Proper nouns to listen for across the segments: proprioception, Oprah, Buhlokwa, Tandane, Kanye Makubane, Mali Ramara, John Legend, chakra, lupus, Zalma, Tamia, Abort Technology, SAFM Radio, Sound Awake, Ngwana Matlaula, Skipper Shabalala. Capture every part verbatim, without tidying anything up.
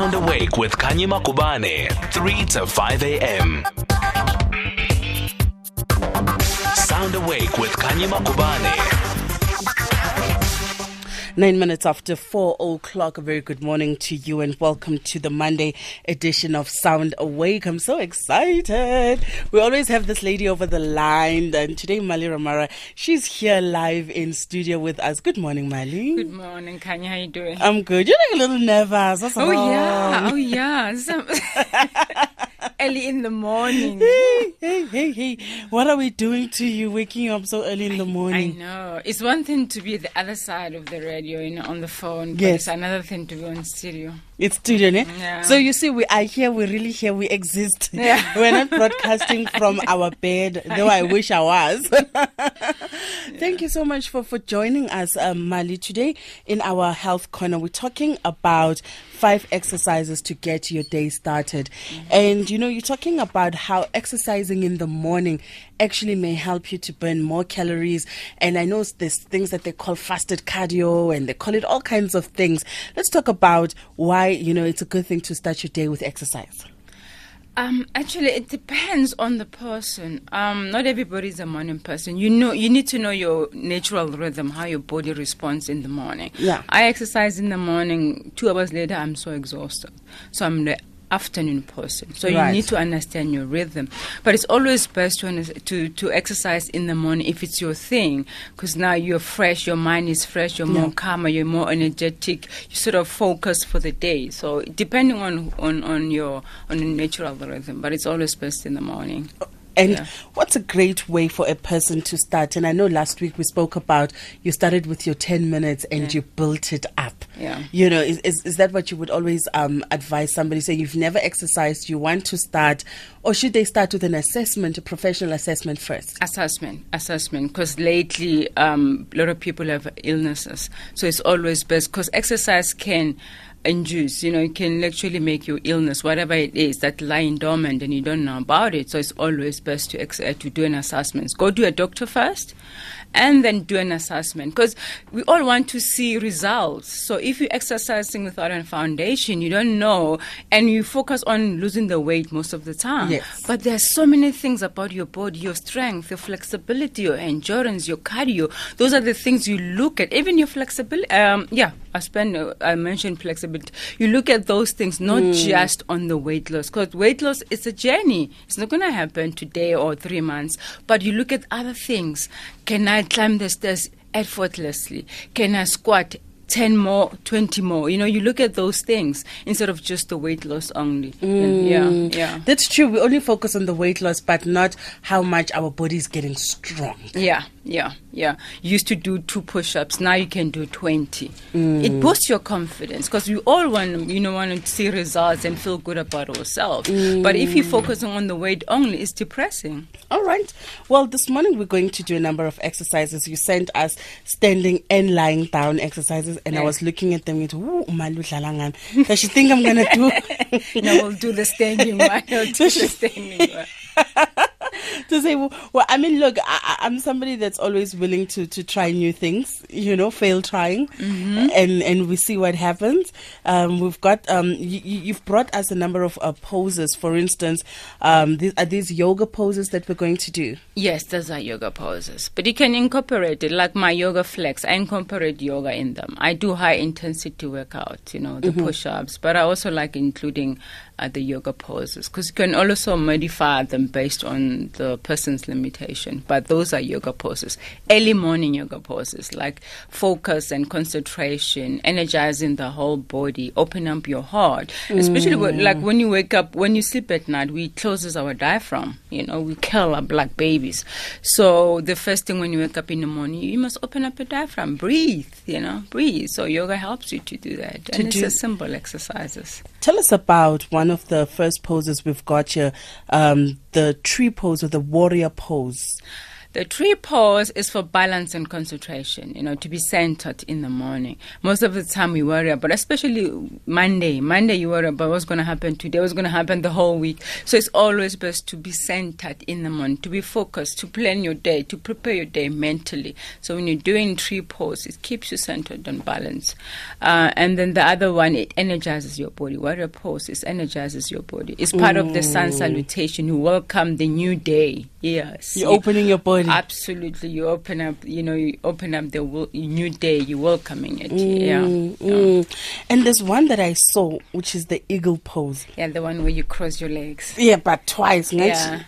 Sound Awake with Kanye Makubane, three to five a.m. Sound Awake with Kanye Makubane. Nine minutes after four o'clock. A very good morning to you and welcome to the Monday edition of Sound Awake. I'm so excited. We always have this lady over the line, and today Mali Ramara, she's here live in studio with us. Good morning, Mali. Good morning, Kanye. How you doing? I'm good. You're like a little nervous. That's oh wrong. yeah, oh yeah. Some early in the morning. Hey, hey, hey, hey. What are we doing to you, waking up so early in the morning? I, I know. It's one thing to be the other side of the radio. You know, on the phone, but yes, it's another thing to be on studio. It's studio, eh? Yeah. So you see, we are here, we're really here, we exist. Yeah. We're not broadcasting from our bed, though I, I wish I was. Yeah. Thank you so much for, for joining us, um, Mali. Today in our health corner, we're talking about five exercises to get your day started. Mm-hmm. And, you know, you're talking about how exercising in the morning actually may help you to burn more calories. And I know there's things that they call fasted cardio and they call it all kinds of things. Let's talk about why, you know, it's a good thing to start your day with exercise. Um, actually, it depends on the person. Um, not everybody is a morning person. You know, you need to know your natural rhythm, how your body responds in the morning. Yeah. I exercise in the morning. Two hours later, I'm so exhausted. So I'm the afternoon person. So right, you need to understand your rhythm. But it's always best to to, to exercise in the morning if it's your thing, because now you're fresh, your mind is fresh, you're yeah. more calmer, you're more energetic, you sort of focus for the day. So depending on, on, on your on your natural rhythm, but it's always best in the morning. And yeah. what's a great way for a person to start? And I know last week we spoke about you started with your ten minutes and yeah. you built it up. Yeah. You know, is, is, is that what you would always um, advise somebody? Say you've never exercised, you want to start, or should they start with an assessment, a professional assessment first? Assessment, assessment, because lately um, a lot of people have illnesses. So it's always best, because exercise can induce, you know, it can actually make your illness, whatever it is, that lying dormant and you don't know about it. So it's always best to ex- to do an assessment. Go to a doctor first and then do an assessment, because we all want to see results. So if you're exercising without a foundation, you don't know, and you focus on losing the weight most of the time. Yes. But there are so many things about your body, your strength, your flexibility, your endurance, your cardio. Those are the things you look at. Even your flexibility. Um, yeah, I spent. Uh, I mentioned flexibility. You look at those things, not mm. just on the weight loss, because weight loss is a journey. It's not going to happen today or three months. But you look at other things. Can I climb the stairs effortlessly? Can I squat ten more, twenty more? You know, you look at those things instead of just the weight loss only. Mm. Yeah, yeah. That's true. We only focus on the weight loss, but not how much our body is getting strong. Yeah, yeah, yeah. You used to do two push-ups. Now you can do twenty. Mm. It boosts your confidence, because we all want, you know, want to see results and feel good about ourselves. Mm. But if you're focusing on the weight only, it's depressing. All right. Well, this morning we're going to do a number of exercises. You sent us standing and lying down exercises. And yeah. I was looking at them and went, ooh, does she think I'm going to do? No, we'll do the standing one. We'll do the standing one. To say, well, well, I mean, look, I, I'm somebody that's always willing to, to try new things, you know, fail trying, mm-hmm. and, and we see what happens. Um, we've got, um, you, you've brought us a number of uh, poses, for instance. Um, these, are these yoga poses that we're going to do? Yes, those are yoga poses. But you can incorporate it, like my yoga flex. I incorporate yoga in them. I do high-intensity workouts, you know, the mm-hmm. push-ups, but I also like including uh, the yoga poses, because you can also modify them based on the person's limitation. But those are yoga poses, early morning yoga poses, like focus and concentration, energizing the whole body, open up your heart, mm. especially with, like when you wake up, when you sleep at night, we closes our diaphragm, you know, we kill our black babies. So the first thing when you wake up in the morning, you must open up your diaphragm, breathe, you know, breathe. So yoga helps you to do that, to and it's do- a simple exercises. Tell us about one of the first poses we've got here, um, the tree pose or the warrior pose. The tree pose is for balance and concentration, you know, to be centered in the morning. Most of the time we worry about, especially Monday. Monday you worry about what's going to happen today, what's going to happen the whole week. So it's always best to be centered in the morning, to be focused, to plan your day, to prepare your day mentally. So when you're doing tree pose, it keeps you centered and balanced. Uh, and then the other one, it energizes your body. Warrior pose, it energizes your body. It's part Ooh. of the sun salutation. You welcome the new day. Yes. You're opening your body. Absolutely. You open up, you know, you open up the wo- new day. You're welcoming it. Mm, yeah. Mm. yeah. And there's one that I saw, which is the eagle pose. Yeah, the one where you cross your legs. Yeah, but twice. Yeah.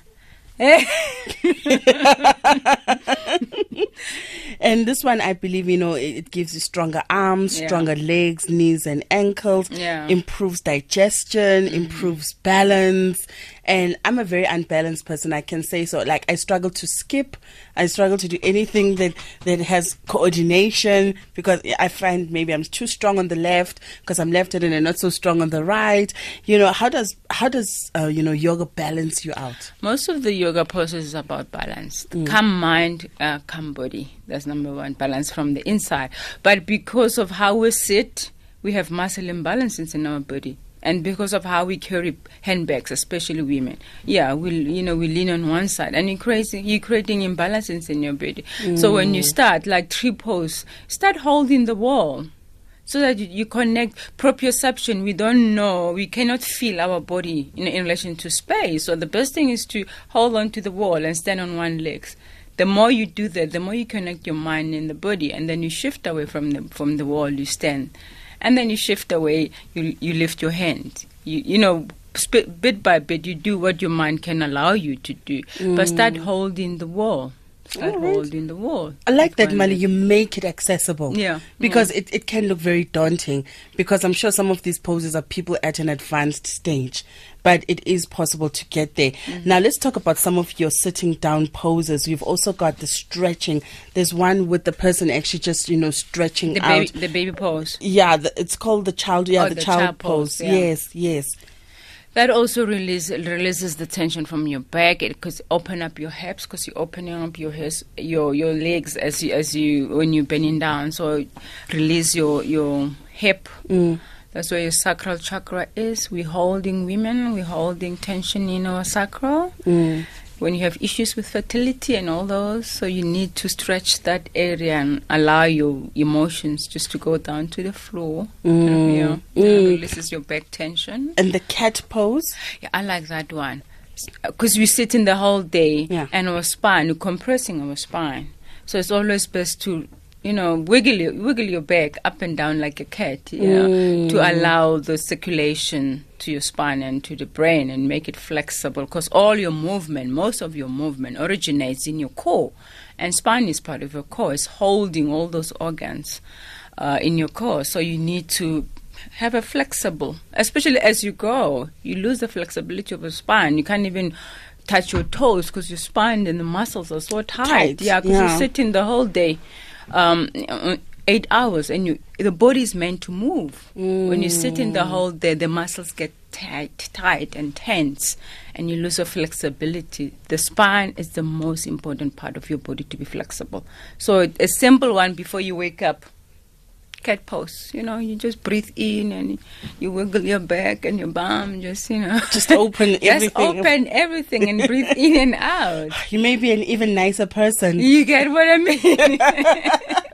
And this one, I believe, you know, it, it gives you stronger arms, yeah. stronger legs, knees and ankles, yeah. improves digestion, mm-hmm. improves balance. And I'm a very unbalanced person, I can say so. Like, I struggle to skip. I struggle to do anything that, that has coordination, because I find maybe I'm too strong on the left because I'm left-handed and not so strong on the right. You know, how does, how does uh, you know, yoga balance you out? Most of the yoga process is about balance. Mm. Calm mind, uh, calm body. That's number one, balance from the inside. But because of how we sit, we have muscle imbalances in our body. And because of how we carry handbags, especially women, yeah, we you know we lean on one side, and you creating you creating imbalances in your body. Mm. So when you start like tree pose, start holding the wall, so that you, you connect proprioception. We don't know, we cannot feel our body in, in relation to space. So the best thing is to hold on to the wall and stand on one leg. The more you do that, the more you connect your mind and the body, and then you shift away from the from the wall. You stand. And then you shift away, you you lift your hand. You you know, sp- bit by bit, you do what your mind can allow you to do. Mm. But start holding the wall. Start right. holding the wall. I like that, Mali. You make it accessible. Yeah. Because yeah. It, it can look very daunting. Because I'm sure some of these poses are people at an advanced stage. But it is possible to get there. Mm-hmm. Now, let's talk about some of your sitting down poses. You've also got the stretching. There's one with the person actually just, you know, stretching the baby, out. The baby pose. Yeah, the, it's called the child. Yeah, oh, the, the child, child pose. pose yeah. Yes, yes. That also release, releases the tension from your back. It could open up your hips because you're opening up your hips, your your legs as you, as you when you're bending down. So release your your hip. Mm. That's where your sacral chakra is. We're holding women. We're holding tension in our sacral. Mm. When you have issues with fertility and all those, so you need to stretch that area and allow your emotions just to go down to the floor. Mm. You know, mm. Releases your back tension. And the cat pose? Yeah, I like that one. Because we're sitting the whole day yeah. and our spine, we're compressing our spine. So it's always best to... You know, wiggle, wiggle your back up and down like a cat, you know, mm. to allow the circulation to your spine and to the brain and make it flexible, because all your movement, most of your movement originates in your core, and spine is part of your core. It's holding all those organs uh, in your core, so you need to have a flexible, especially as you go, you lose the flexibility of the spine. You can't even... touch your toes because your spine and the muscles are so tight. tight. Yeah, because yeah. you're sitting the whole day, um, eight hours, and you the body is meant to move. Mm. When you sit in the whole day, the muscles get tight, tight and tense, and you lose your flexibility. The spine is the most important part of your body to be flexible. So a simple one before you wake up. Cat pose, you know, you just breathe in and you wiggle your back and your bum, just, you know. Just open everything. Just open everything and breathe in and out. You may be an even nicer person. You get what I mean?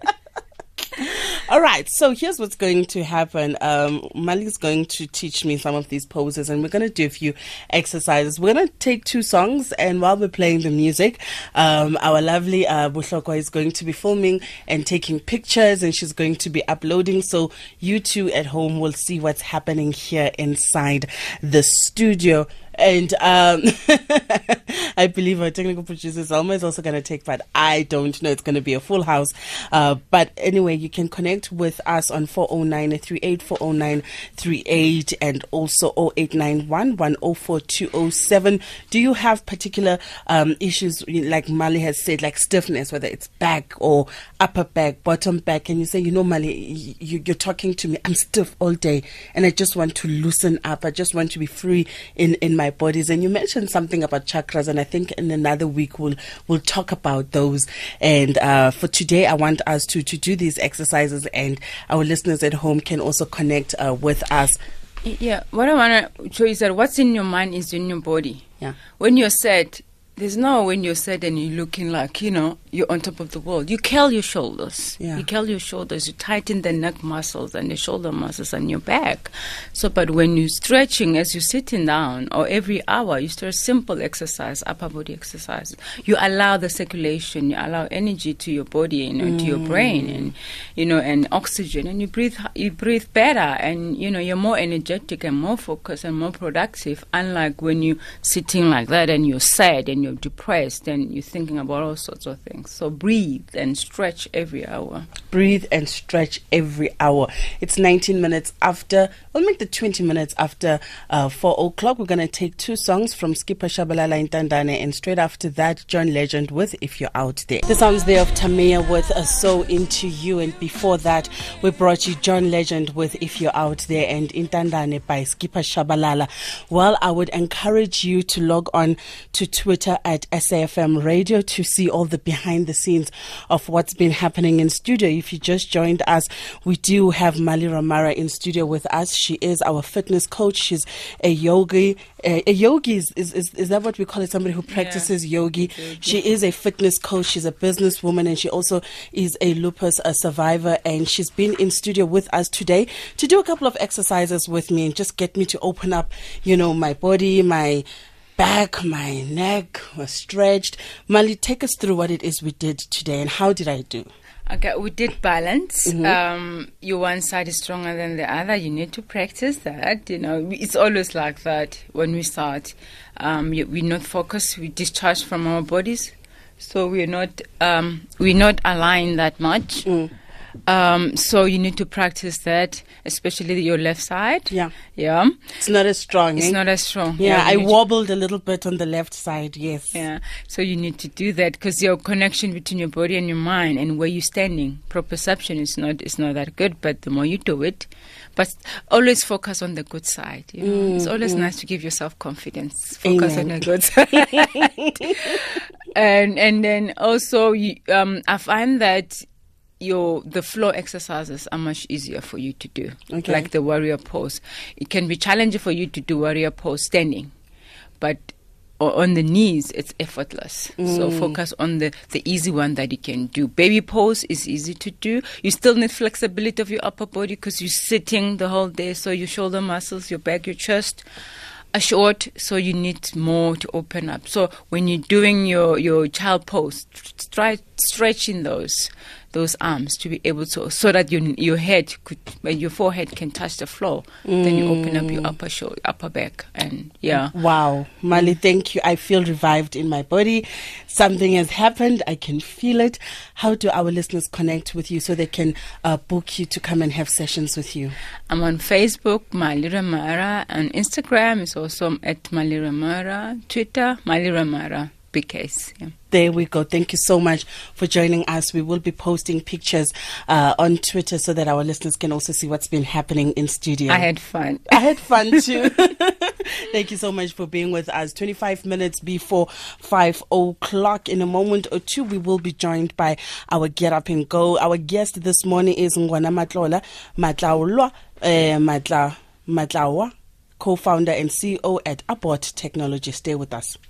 All right, so here's what's going to happen. Um, Mali's going to teach me some of these poses, and we're going to do a few exercises. We're going to take two songs, and while we're playing the music, um, our lovely uh, Buhlokwa is going to be filming and taking pictures, and she's going to be uploading. So you two at home will see what's happening here inside the studio. And um, I believe our technical producer, Zalma, is also going to take part. I don't know. It's going to be a full house. Uh, but anyway, you can connect with us on four oh nine three eight, four oh nine three eight, and also oh eight nine one, one oh four two oh seven. Do you have particular um, issues, like Mali has said, like stiffness, whether it's back or upper back, bottom back, and you say, you know, Mali, you, you're talking to me. I'm stiff all day, and I just want to loosen up. I just want to be free in, in my entire bodies. And you mentioned something about chakras, and I think in another week we'll we'll talk about those. And uh, for today, I want us to, to do these exercises, and our listeners at home can also connect uh, with us. Yeah, what I want to show you is that what's in your mind is in your body. Yeah. When you're sad, there's no when you're sad and you're looking like, you know, you're on top of the world. You curl your shoulders. Yeah. You curl your shoulders. You tighten the neck muscles and the shoulder muscles and your back. So, but when you're stretching as you're sitting down or every hour, you start simple exercise, upper body exercises. You allow the circulation. You allow energy to your body, you know, mm. to your brain, and you know, and oxygen. And you breathe. You breathe better, and you know, you're more energetic and more focused and more productive. Unlike when you're sitting like that and you're sad and you're depressed and you're thinking about all sorts of things. So breathe and stretch every hour. Breathe and stretch every hour. It's nineteen minutes after. We'll make the twenty minutes after uh, four o'clock. We're going to take two songs from Skipper Shabalala in Tandane, and straight after that, John Legend with If You're Out There. The sounds there of Tamia with a So Into You, and before that we brought you John Legend with If You're Out There and In Tandane by Skipper Shabalala. Well, I would encourage you to log on to Twitter at S A F M Radio to see all the behind the scenes of what's been happening in studio. If you just joined us, we do have Mali Ramara in studio with us. She is our fitness coach. She's a yogi. Uh, a yogi is, is, is, is that what we call it? Somebody who practices yeah. yogi. yogi. She is a fitness coach. She's a businesswoman, and she also is a lupus a survivor. And she's been in studio with us today to do a couple of exercises with me and just get me to open up, you know, my body, my back, my neck was stretched. Mali, take us through what it is we did today and how did I do? Okay, we did balance. Mm-hmm. Um, your one side is stronger than the other. You need to practice that. You know, it's always like that when we start. Um, we're not focused. We discharge from our bodies, so we're not um, we're not aligned that much. Mm. Um, so you need to practice that, especially your left side. Yeah. Yeah. It's not as strong. It's eh? not as strong. Yeah, yeah I wobbled to... a little bit on the left side, yes. Yeah. So you need to do that because your connection between your body and your mind and where you're standing, proprioception is not is not that good, but the more you do it, but always focus on the good side. You know? mm, it's always mm. nice to give yourself confidence. Focus Amen. on the good side. and, and then also you, um, I find that Your the floor exercises are much easier for you to do, okay. like the warrior pose. It can be challenging for you to do warrior pose standing, but or on the knees, it's effortless. Mm. So focus on the, the easy one that you can do. Baby pose is easy to do. You still need flexibility of your upper body because you're sitting the whole day, so your shoulder muscles, your back, your chest are short, so you need more to open up. So when you're doing your, your child pose, try stretching those. those arms to be able to, so that your your head could, your forehead can touch the floor. Mm. Then you open up your upper shoulder, upper back, and yeah. Wow, Mali, thank you. I feel revived in my body. Something has happened. I can feel it. How do our listeners connect with you so they can uh, book you to come and have sessions with you? I'm on Facebook, Mali Ramara, and Instagram is also at Mali Ramara. Twitter, Mali Ramara. Big case. Yeah. There we go. Thank you so much for joining us. We will be posting pictures uh, on Twitter so that our listeners can also see what's been happening in studio. I had fun. I had fun too. Thank you so much for being with us. twenty-five minutes before five o'clock. In a moment or two, we will be joined by our Get Up and Go. Our guest this morning is Ngwana Matlaula, Matlaula, uh, Matla, Matlawa, co-founder and C E O at Abort Technology. Stay with us.